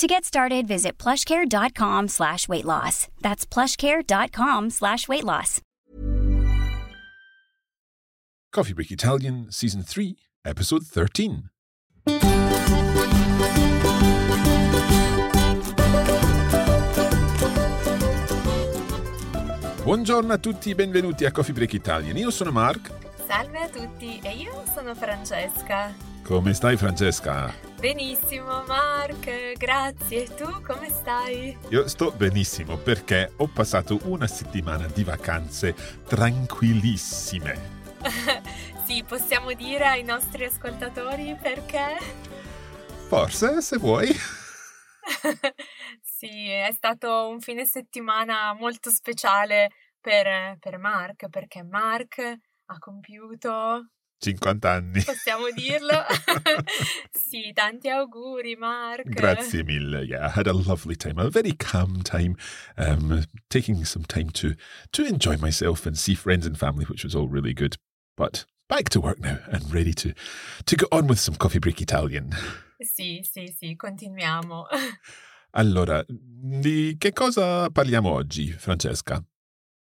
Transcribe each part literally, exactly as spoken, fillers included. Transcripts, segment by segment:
To get started, visit plushcare.com slash weight loss. That's plushcare.com slash weight loss. Coffee Break Italian, Season three, Episode thirteen. Buongiorno a tutti, benvenuti a Coffee Break Italian. Io sono Mark. Salve a tutti, e io sono Francesca. Come stai, Francesca? Benissimo Mark, grazie. E tu come stai? Io sto benissimo perché ho passato una settimana di vacanze tranquillissime. Sì, possiamo dire ai nostri ascoltatori perché? Forse, se vuoi. Sì, è stato un fine settimana molto speciale per, per Mark, perché Mark ha compiuto... cinquanta anni. Possiamo dirlo? Sì, tanti auguri, Mark. Grazie mille. Yeah, I had a lovely time, a very calm time, um, taking some time to, to enjoy myself and see friends and family, which was all really good. But back to work now and ready to, to get on with some Coffee Break Italian. Sì, sì, sì, continuiamo. Allora, di che cosa parliamo oggi, Francesca?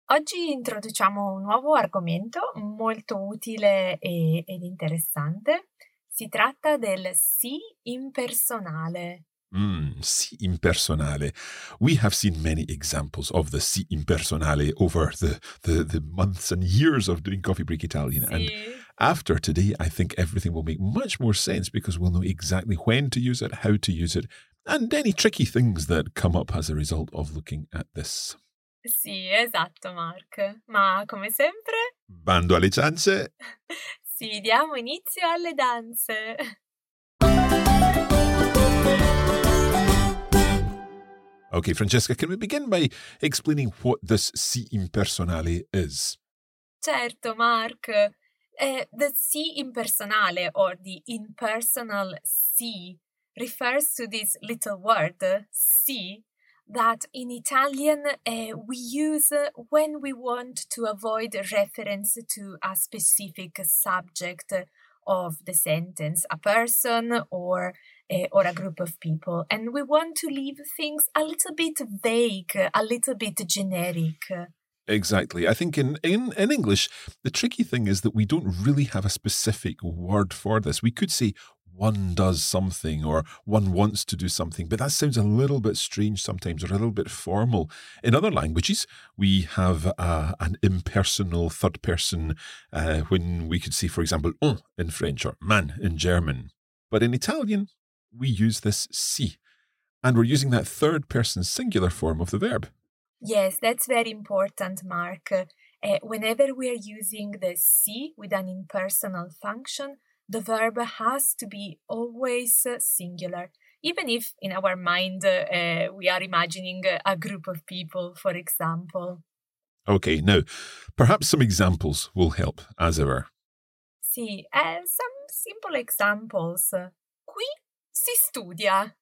Oggi introduciamo un nuovo argomento molto utile e, ed interessante. Si tratta del sì impersonale. Mm, sì impersonale. We have seen many examples of the sì impersonale over the, the, the months and years of doing Coffee Break Italian. Sì. And after today, I think everything will make much more sense because we'll know exactly when to use it, how to use it, and any tricky things that come up as a result of looking at this. Sì, esatto Mark, ma come sempre... Bando alle ciance! Sì, diamo inizio alle danze! Okay, Francesca, can we begin by explaining what this sì impersonale is? Certo Mark, uh, the sì impersonale or the impersonal sì refers to this little word, sì, that in Italian uh, we use when we want to avoid reference to a specific subject of the sentence, a person or uh, or a group of people, and we want to leave things a little bit vague, a little bit generic. Exactly. I think in, in, in English, the tricky thing is that we don't really have a specific word for this. We could say one does something or one wants to do something, but that sounds a little bit strange sometimes or a little bit formal. In other languages, we have uh, an impersonal third person uh, when we could say, for example, on in French or man in German. But in Italian, we use this si, and we're using that third person singular form of the verb. Yes, that's very important, Mark. Uh, whenever we are using the si with an impersonal function, the verb has to be always singular, even if in our mind uh, we are imagining a group of people, for example. Okay, now, perhaps some examples will help, as ever. Sì, uh, some simple examples. Qui si studia.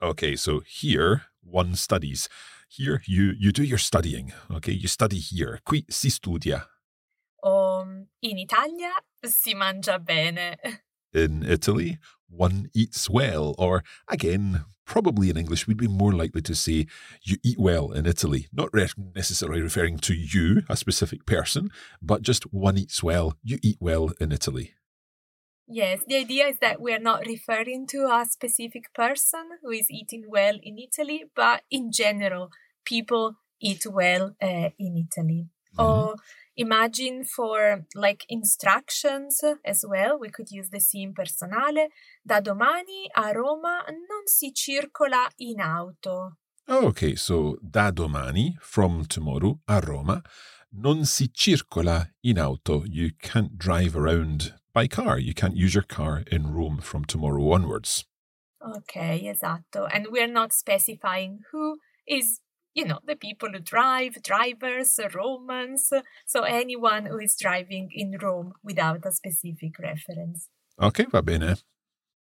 Okay, so here one studies. Here you, you do your studying. Okay, you study here. Qui si studia. Um, in Italia si mangia bene. In Italy, one eats well. Or again, probably in English, we'd be more likely to say you eat well in Italy. Not re- necessarily referring to you, a specific person, but just one eats well. You eat well in Italy. Yes, the idea is that we're not referring to a specific person who is eating well in Italy, but in general, people eat well uh, in Italy. mm-hmm. or imagine for like instructions as well. We could use the sì impersonale. Da domani a Roma non si circola in auto. Oh, okay, so da domani, from tomorrow, a Roma, non si circola in auto. You can't drive around by car. You can't use your car in Rome from tomorrow onwards. Okay, esatto. And we're not specifying who is, you know, the people who drive, drivers, Romans. So anyone who is driving in Rome without a specific reference. Okay, va bene.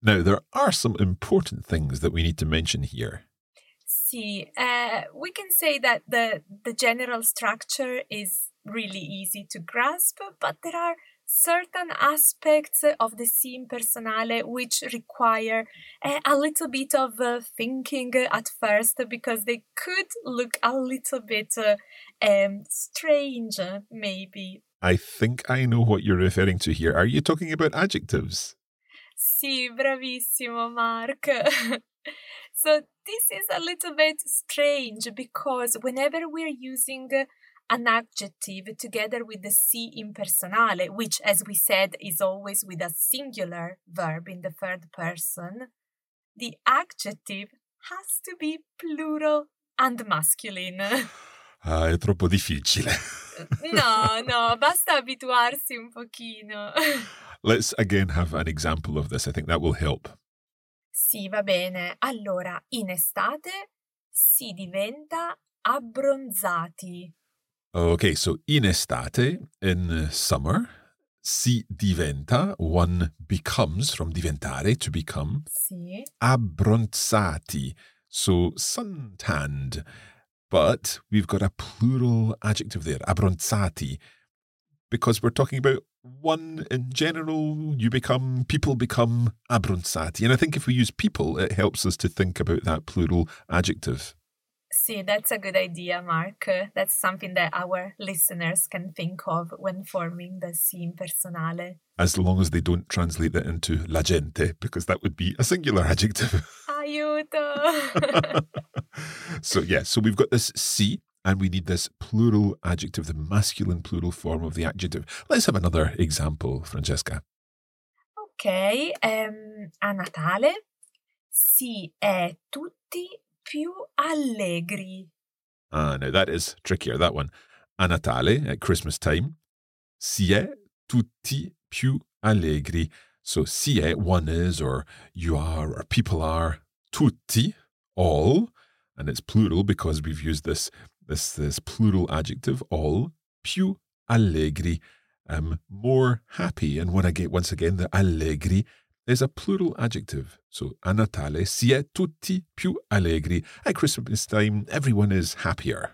Now, there are some important things that we need to mention here. See, uh, we can say that the, the general structure is really easy to grasp, but there are certain aspects of the sì impersonale which require uh, a little bit of uh, thinking at first, because they could look a little bit uh, um, strange, maybe. I think I know what you're referring to here. Are you talking about adjectives? Sì, bravissimo, Mark. So this is a little bit strange, because whenever we're using an adjective together with the sì impersonale, which, as we said, is always with a singular verb in the third person, the adjective has to be plural and masculine. Ah, è troppo difficile. No, no, basta abituarsi un pochino. Let's again have an example of this. I think that will help. Sì, va bene. Allora, in estate si diventa abbronzati. Okay, so in estate, in summer, si diventa, one becomes, from diventare, to become, sì. Abbronzati, so suntanned. But we've got a plural adjective there, abbronzati, because we're talking about one in general. You become, people become abbronzati. And I think if we use people, it helps us to think about that plural adjective. See, that's a good idea, Mark. That's something that our listeners can think of when forming the sì impersonale. As long as they don't translate that into la gente, because that would be a singular adjective. Aiuto! So, yeah, so we've got this sì, and we need this plural adjective, the masculine plural form of the adjective. Let's have another example, Francesca. Okay, um, a Natale si è tutti più allegri. Ah, now that is trickier, that one. A Natale, at Christmas time, si è tutti più allegri. So si è, one is, or you are, or people are, tutti, all, and it's plural because we've used this this, this plural adjective, all, più allegri, um, more happy. And when I get, once again, the allegri is a plural adjective. So, a Natale si è tutti più allegri. At Christmas time, everyone is happier.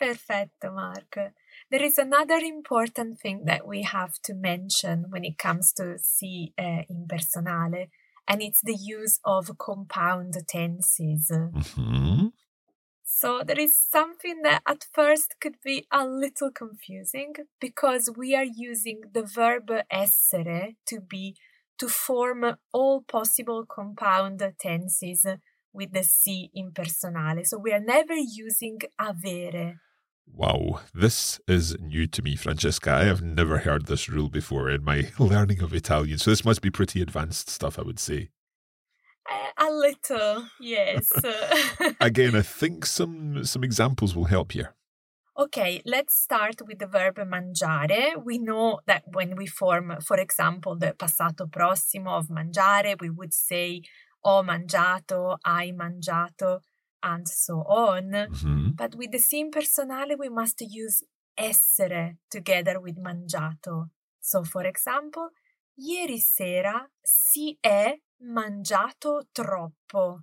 Perfetto, Mark. There is another important thing that we have to mention when it comes to sì uh, impersonale, and it's the use of compound tenses. Mm-hmm. So, there is something that at first could be a little confusing, because we are using the verb essere to be to form all possible compound tenses with the sì impersonale. So we are never using avere. Wow, this is new to me, Francesca. I have never heard this rule before in my learning of Italian. So this must be pretty advanced stuff, I would say. Uh, a little, yes. Again, I think some, some examples will help here. Okay, let's start with the verb mangiare. We know that when we form, for example, the passato prossimo of mangiare, we would say ho mangiato, hai mangiato, and so on. Mm-hmm. But with the sì impersonale, we must use essere together with mangiato. So, for example, ieri sera si è mangiato troppo.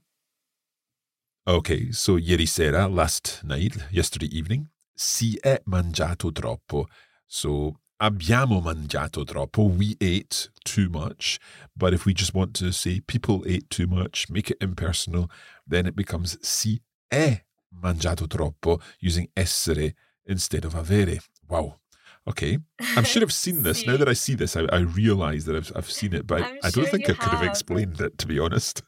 Okay, so ieri sera, last night, yesterday evening, si è mangiato troppo. So, abbiamo mangiato troppo. We ate too much. But if we just want to say people ate too much, make it impersonal, then it becomes si è mangiato troppo, using essere instead of avere. Wow. Okay. I should have seen this. Now that I see this, I, I realize that I've, I've seen it, but I'm I don't sure think I could have. have explained it, to be honest.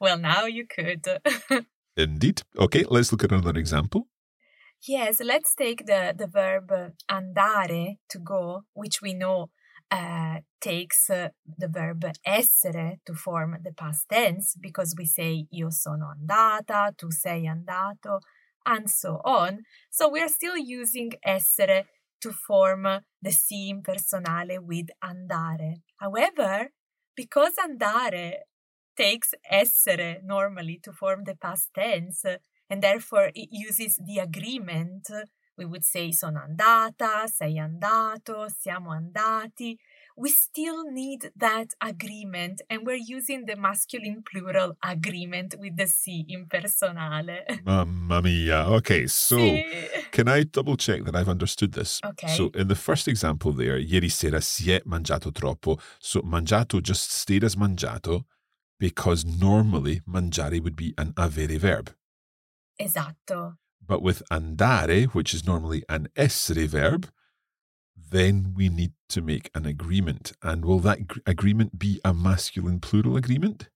Well, now you could. Indeed. Okay, let's look at another example. Yeah, so let's take the, the verb andare, to go, which we know uh, takes uh, the verb essere to form the past tense, because we say io sono andata, tu sei andato, and so on. So we are still using essere to form the si impersonale with andare. However, because andare takes essere normally to form the past tense, and therefore it uses the agreement, we would say sono andata, sei andato, siamo andati. We still need that agreement, and we're using the masculine plural agreement with the si impersonale. Mamma mia. Okay, so sì. Can I double check that I've understood this? Okay. So in the first example there, ieri sera si è mangiato troppo. So mangiato just stayed as mangiato because normally mangiare would be an avere verb. Esatto. But with andare, which is normally an essere verb, then we need to make an agreement. And will that gr- agreement be a masculine plural agreement?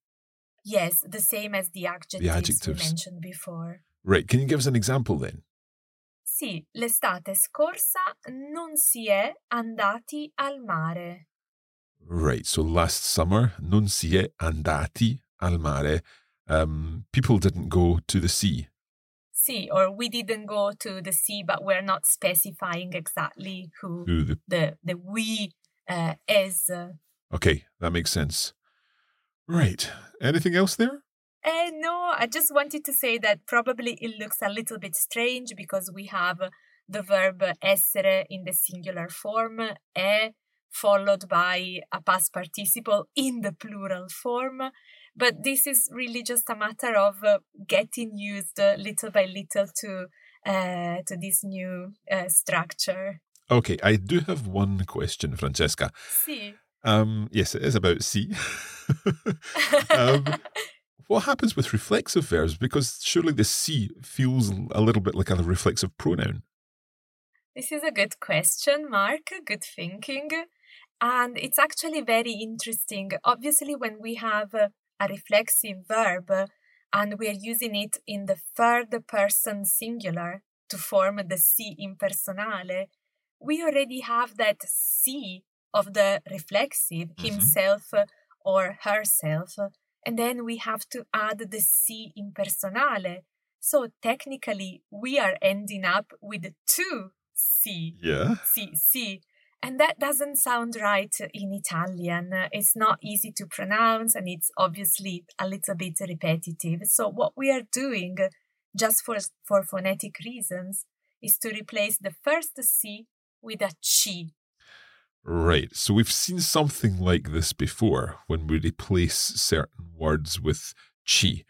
Yes, the same as the adjectives, the adjectives. We mentioned before. Right. Can you give us an example then? Sì, l'estate scorsa non si è andati al mare. Right. So last summer, non si è andati al mare. Um, people didn't go to the sea. See, or we didn't go to the sea, but we're not specifying exactly who the the, the we uh, is. Okay, that makes sense. Right. Anything else there? Uh, no, I just wanted to say that probably it looks a little bit strange because we have the verb essere in the singular form, è, followed by a past participle in the plural form. But this is really just a matter of uh, getting used uh, little by little to uh, to this new uh, structure. Okay, I do have one question, Francesca. Si. Um, yes, it is about si. um, what happens with reflexive verbs? Because surely the si feels a little bit like a reflexive pronoun. This is a good question, Mark. Good thinking. And it's actually very interesting. Obviously, when we have Uh, a reflexive verb, and we are using it in the third person singular to form the si impersonale, we already have that si of the reflexive, mm-hmm. himself or herself, and then we have to add the si impersonale. So technically, we are ending up with two si. Yeah. Si, si. And that doesn't sound right in Italian. It's not easy to pronounce, and it's obviously a little bit repetitive. So what we are doing, just for, for phonetic reasons, is to replace the first C with a chi. Right. So we've seen something like this before when we replace certain words with chi.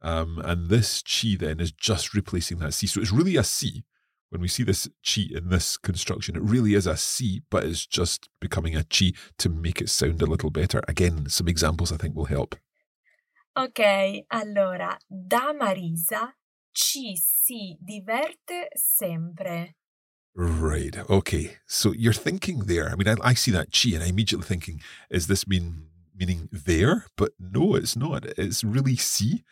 Um, and this chi then is just replacing that C. So it's really a C. When we see this chi in this construction, it really is a si, but it's just becoming a chi to make it sound a little better. Again, some examples I think will help. Okay, allora, da Marisa ci si diverte sempre. Right, okay. So you're thinking there. I mean, I, I see that chi and I'm immediately thinking, is this mean meaning there? But no, it's not. It's really si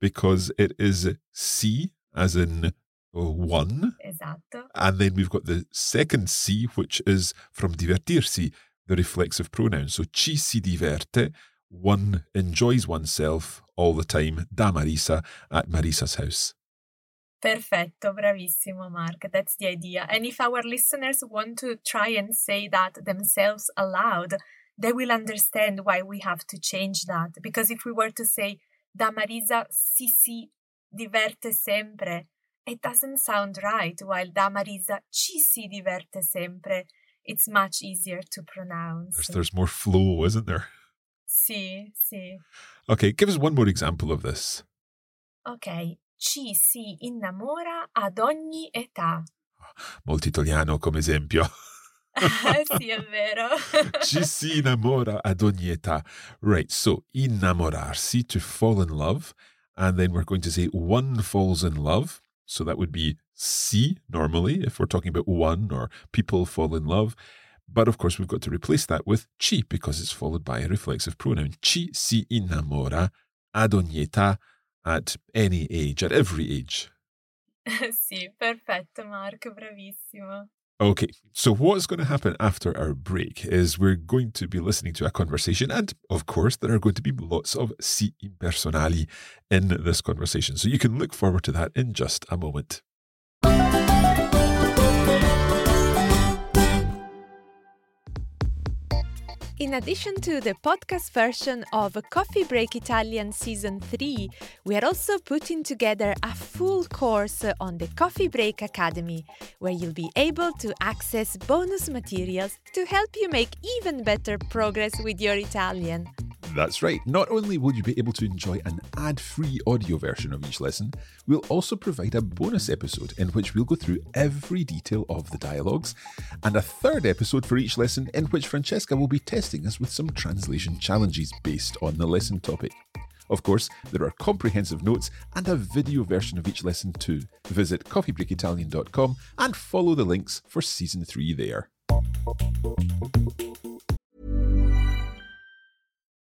because it is si as in one. Esatto. And then we've got the second si, which is from divertirsi, the reflexive pronoun. So ci si diverte, one enjoys oneself all the time, da Marisa, at Marisa's house. Perfetto, bravissimo Mark, that's the idea. And if our listeners want to try and say that themselves aloud, they will understand why we have to change that. Because if we were to say, da Marisa si si diverte sempre, it doesn't sound right, while da Marisa ci si diverte sempre. It's much easier to pronounce. There's, there's more flow, isn't there? Sì, sì. Okay, give us one more example of this. Okay. Ci si innamora ad ogni età. Molto italiano come esempio. Sì, è vero. Ci si innamora ad ogni età. Right, so innamorarsi, to fall in love. And then we're going to say one falls in love. So that would be si normally, if we're talking about one or people fall in love. But of course, we've got to replace that with ci because it's followed by a reflexive pronoun. Ci si innamora ad ogni età, at any age, at every age. Sì, perfetto, Mark, bravissimo. Okay, so what's going to happen after our break is we're going to be listening to a conversation, and of course there are going to be lots of si impersonali in this conversation. So you can look forward to that in just a moment. In addition to the podcast version of Coffee Break Italian Season three, we are also putting together a full course on the Coffee Break Academy, where you'll be able to access bonus materials to help you make even better progress with your Italian. That's right. Not only will you be able to enjoy an ad-free audio version of each lesson, we'll also provide a bonus episode in which we'll go through every detail of the dialogues, and a third episode for each lesson in which Francesca will be testing us with some translation challenges based on the lesson topic. Of course, there are comprehensive notes and a video version of each lesson too. Visit coffee break italian dot com and follow the links for Season three there.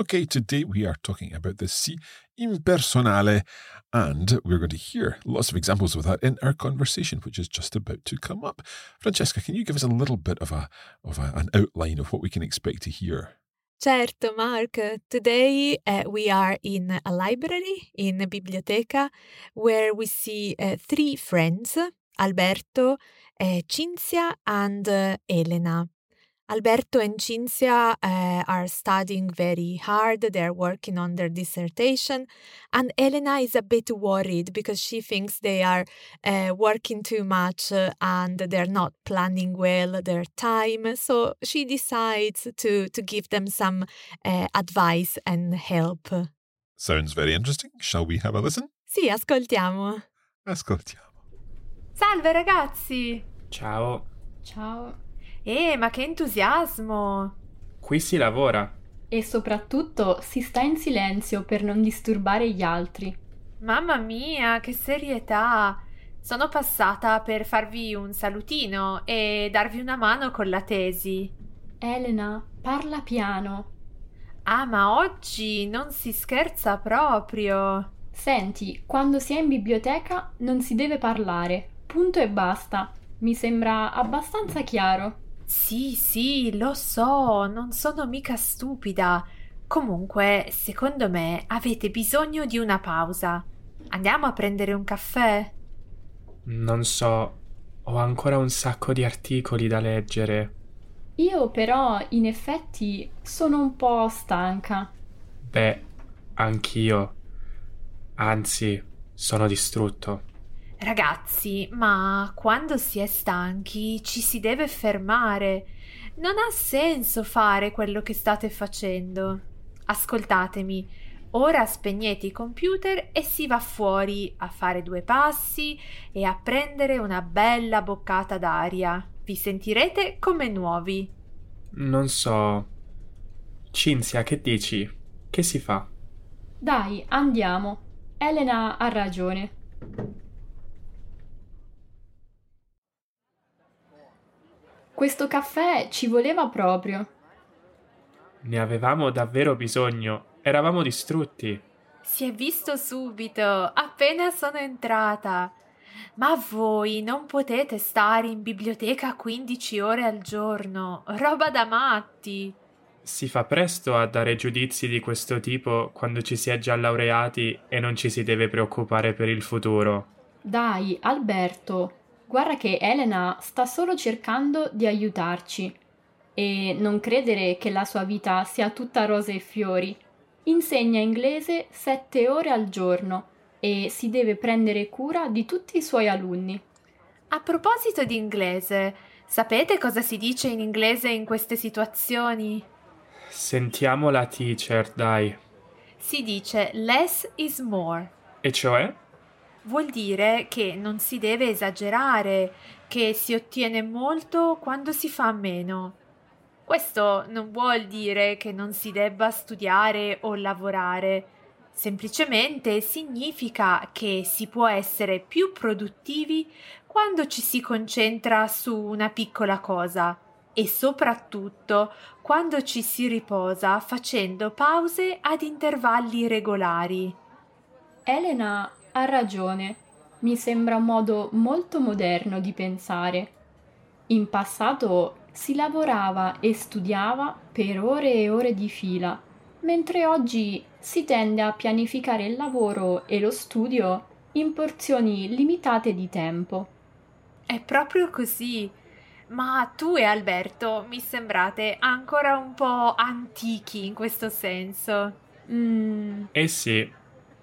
Okay, today we are talking about the si impersonale, and we're going to hear lots of examples of that in our conversation, which is just about to come up. Francesca, can you give us a little bit of a of a, an outline of what we can expect to hear? Certo, Mark. Today uh, we are in a library, in a biblioteca, where we see uh, three friends, Alberto, uh, Cinzia and uh, Elena. Alberto and Cinzia uh, are studying very hard. They're working on their dissertation. And Elena is a bit worried because she thinks they are uh, working too much uh, and they're not planning well their time. So she decides to, to give them some uh, advice and help. Sounds very interesting. Shall we have a listen? Sì, ascoltiamo. Ascoltiamo. Salve ragazzi! Ciao. Ciao. Eh, ma che entusiasmo! Qui si lavora. E soprattutto si sta in silenzio per non disturbare gli altri. Mamma mia, che serietà! Sono passata per farvi un salutino e darvi una mano con la tesi. Elena, parla piano. Ah, ma oggi non si scherza proprio. Senti, quando si è in biblioteca non si deve parlare. Punto e basta. Mi sembra abbastanza chiaro. Sì, sì, lo so, non sono mica stupida. Comunque, secondo me, avete bisogno di una pausa. Andiamo a prendere un caffè? Non so, ho ancora un sacco di articoli da leggere. Io però, in effetti, sono un po' stanca. Beh, anch'io. Anzi, sono distrutto. Ragazzi, ma quando si è stanchi ci si deve fermare. Non ha senso fare quello che state facendo. Ascoltatemi, ora spegnete i computer e si va fuori a fare due passi e a prendere una bella boccata d'aria. Vi sentirete come nuovi. Non so. Cinzia, che dici? Che si fa? Dai, andiamo. Elena ha ragione. Questo caffè ci voleva proprio. Ne avevamo davvero bisogno. Eravamo distrutti. Si è visto subito, appena sono entrata. Ma voi non potete stare in biblioteca quindici ore al giorno, roba da matti. Si fa presto a dare giudizi di questo tipo quando ci si è già laureati e non ci si deve preoccupare per il futuro. Dai, Alberto, guarda che Elena sta solo cercando di aiutarci. E non credere che la sua vita sia tutta rose e fiori. Insegna inglese sette ore al giorno e si deve prendere cura di tutti i suoi alunni. A proposito di inglese, sapete cosa si dice in inglese in queste situazioni? Sentiamo la teacher, dai. Si dice less is more. E cioè? Vuol dire che non si deve esagerare, che si ottiene molto quando si fa meno. Questo non vuol dire che non si debba studiare o lavorare, semplicemente significa che si può essere più produttivi quando ci si concentra su una piccola cosa e soprattutto quando ci si riposa facendo pause ad intervalli regolari. Elena ha ragione, mi sembra un modo molto moderno di pensare. In passato si lavorava e studiava per ore e ore di fila, mentre oggi si tende a pianificare il lavoro e lo studio in porzioni limitate di tempo. È proprio così, ma tu e Alberto mi sembrate ancora un po' antichi in questo senso. Mm. Eh sì.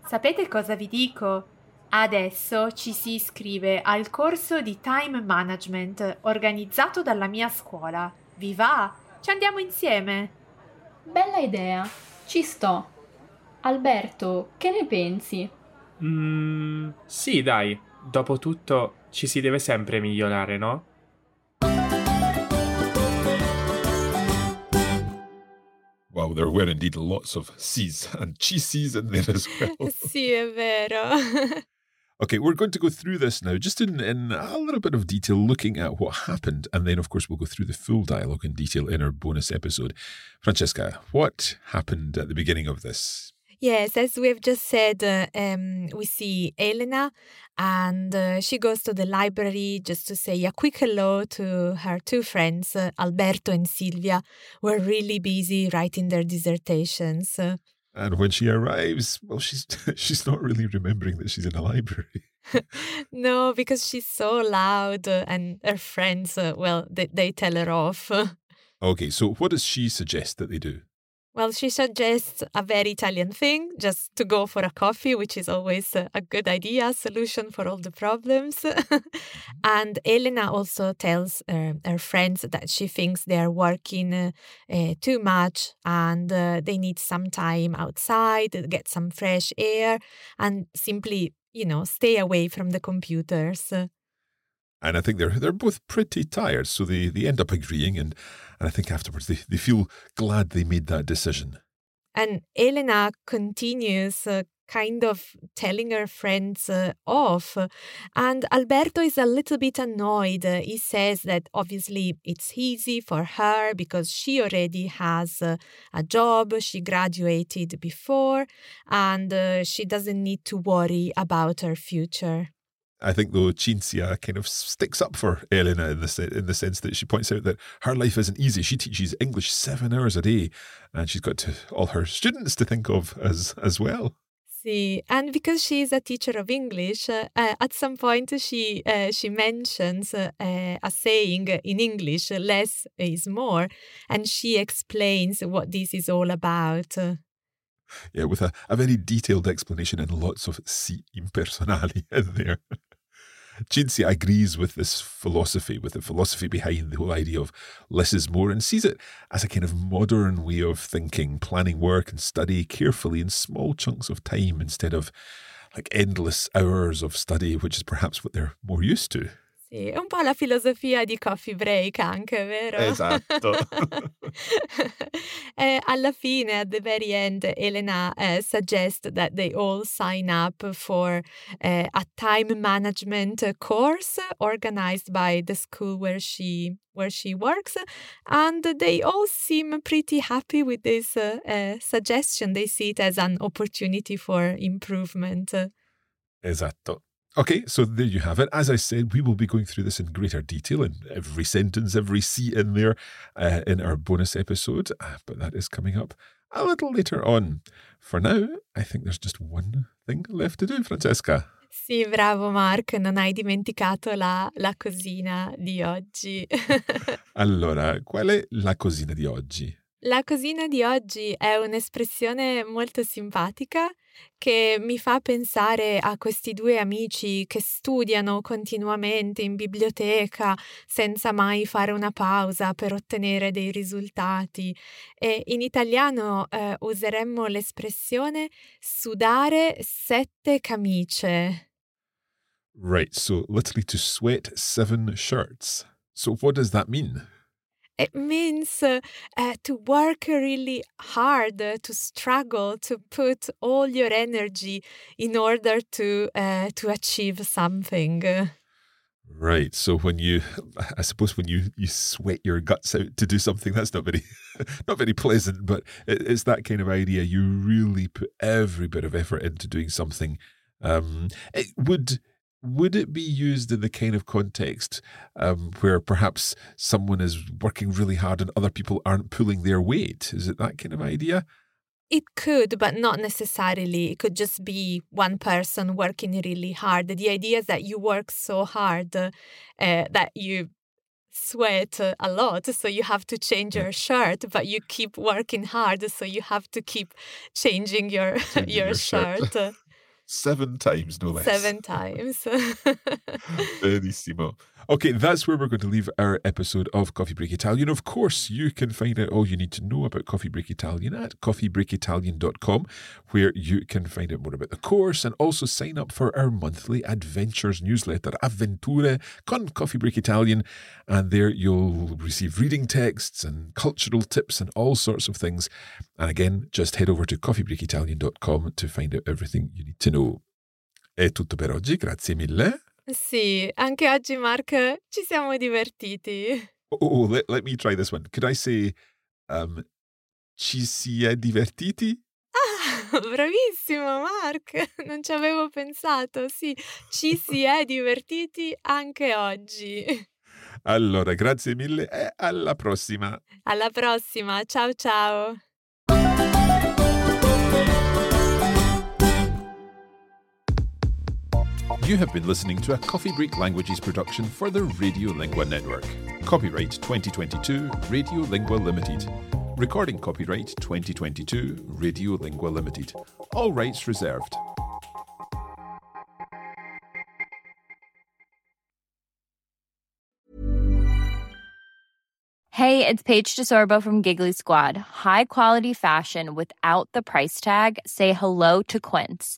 Sapete cosa vi dico? Adesso ci si iscrive al corso di Time Management organizzato dalla mia scuola. Vi va? Ci andiamo insieme? Bella idea, ci sto. Alberto, che ne pensi? Mm, sì, dai. Dopotutto ci si deve sempre migliorare, no? Wow, there were indeed lots of C's and cheeses in there as well. Sì, è vero. Okay, we're going to go through this now, just in, in a little bit of detail, looking at what happened. And then, of course, we'll go through the full dialogue in detail in our bonus episode. Francesca, what happened at the beginning of this? Yes, as we've just said, uh, um, we see Elena and uh, she goes to the library just to say a quick hello to her two friends, uh, Alberto and Silvia, who are really busy writing their dissertations. Uh, And when she arrives, well, she's she's not really remembering that she's in a library. No, because she's so loud uh, and her friends, uh, well, they, they tell her off. Okay, so what does she suggest that they do? Well, she suggests a very Italian thing, just to go for a coffee, which is always a good idea, solution for all the problems. And Elena also tells uh, her friends that she thinks they are working uh, uh, too much and uh, they need some time outside, get some fresh air and simply, you know, stay away from the computers. And I think they're they're both pretty tired, so they, they end up agreeing, and, and I think afterwards they, they feel glad they made that decision. And Elena continues uh, kind of telling her friends uh, off, and Alberto is a little bit annoyed. Uh, he says that obviously it's easy for her because she already has uh, a job, she graduated before, and uh, she doesn't need to worry about her future. I think, though, Cinzia kind of sticks up for Elena in the se- in the sense that she points out that her life isn't easy. She teaches English seven hours a day, and she's got to, all her students to think of as as well. See, and because she is a teacher of English, uh, uh, at some point she uh, she mentions uh, uh, a saying in English, "Less is more," and she explains what this is all about. Yeah, with a, a very detailed explanation and lots of si impersonali in there. Cinzia agrees with this philosophy, with the philosophy behind the whole idea of less is more, and sees it as a kind of modern way of thinking, planning work and study carefully in small chunks of time instead of like endless hours of study, which is perhaps what they're more used to. Sì, è un po' la filosofia di Coffee Break anche, vero? Esatto. eh, alla fine, at the very end, Elena uh, suggests that they all sign up for uh, a time management course organized by the school where she where she works, and they all seem pretty happy with this uh, uh, suggestion. They see it as an opportunity for improvement. Esatto. Okay, so there you have it. As I said, we will be going through this in greater detail, in every sentence, every C in there, uh, in our bonus episode, uh, but that is coming up a little later on. For now, I think there's just one thing left to do, Francesca. Sì, bravo Mark, non hai dimenticato la, la cosina di oggi. Allora, qual è la cosina di oggi? La cosina di oggi è un'espressione molto simpatica che mi fa pensare a questi due amici che studiano continuamente in biblioteca senza mai fare una pausa per ottenere dei risultati. E in italiano eh, useremmo l'espressione sudare sette camicie. Right, so literally to sweat seven shirts. So what does that mean? It means uh, uh, to work really hard, uh, to struggle, to put all your energy in order to uh, to achieve something. Right. So when you, I suppose when you, you sweat your guts out to do something, that's not very, not very pleasant, but it, it's that kind of idea. You really put every bit of effort into doing something. Um, it would... Would it be used in the kind of context um, where perhaps someone is working really hard and other people aren't pulling their weight? Is it that kind of idea? It could, but not necessarily. It could just be one person working really hard. The idea is that you work so hard uh, that you sweat a lot, so you have to change your shirt, but you keep working hard, so you have to keep changing your, changing your, your shirt. shirt. Seven times, no less. Seven times. Benissimo. Okay, that's where we're going to leave our episode of Coffee Break Italian. Of course, you can find out all you need to know about Coffee Break Italian at coffee break italian dot com, where you can find out more about the course and also sign up for our monthly adventures newsletter, Avventure con Coffee Break Italian. And there you'll receive reading texts and cultural tips and all sorts of things. And again, just head over to coffee break italian dot com to find out everything you need to know. No. È tutto per oggi, grazie mille. Sì, anche oggi Mark ci siamo divertiti. Oh, oh let, let me try this one. Could I say um, ci si è divertiti? Ah, bravissimo Mark, non ci avevo pensato. Sì, ci si è divertiti anche oggi. Allora, grazie mille e alla prossima. Alla prossima, ciao ciao. You have been listening to a Coffee Break Languages production for the Radio Lingua Network. Copyright twenty twenty-two, Radio Lingua Limited. Recording copyright twenty twenty-two, Radio Lingua Limited. All rights reserved. Hey, it's Paige DeSorbo from Giggly Squad. High quality fashion without the price tag. Say hello to Quince.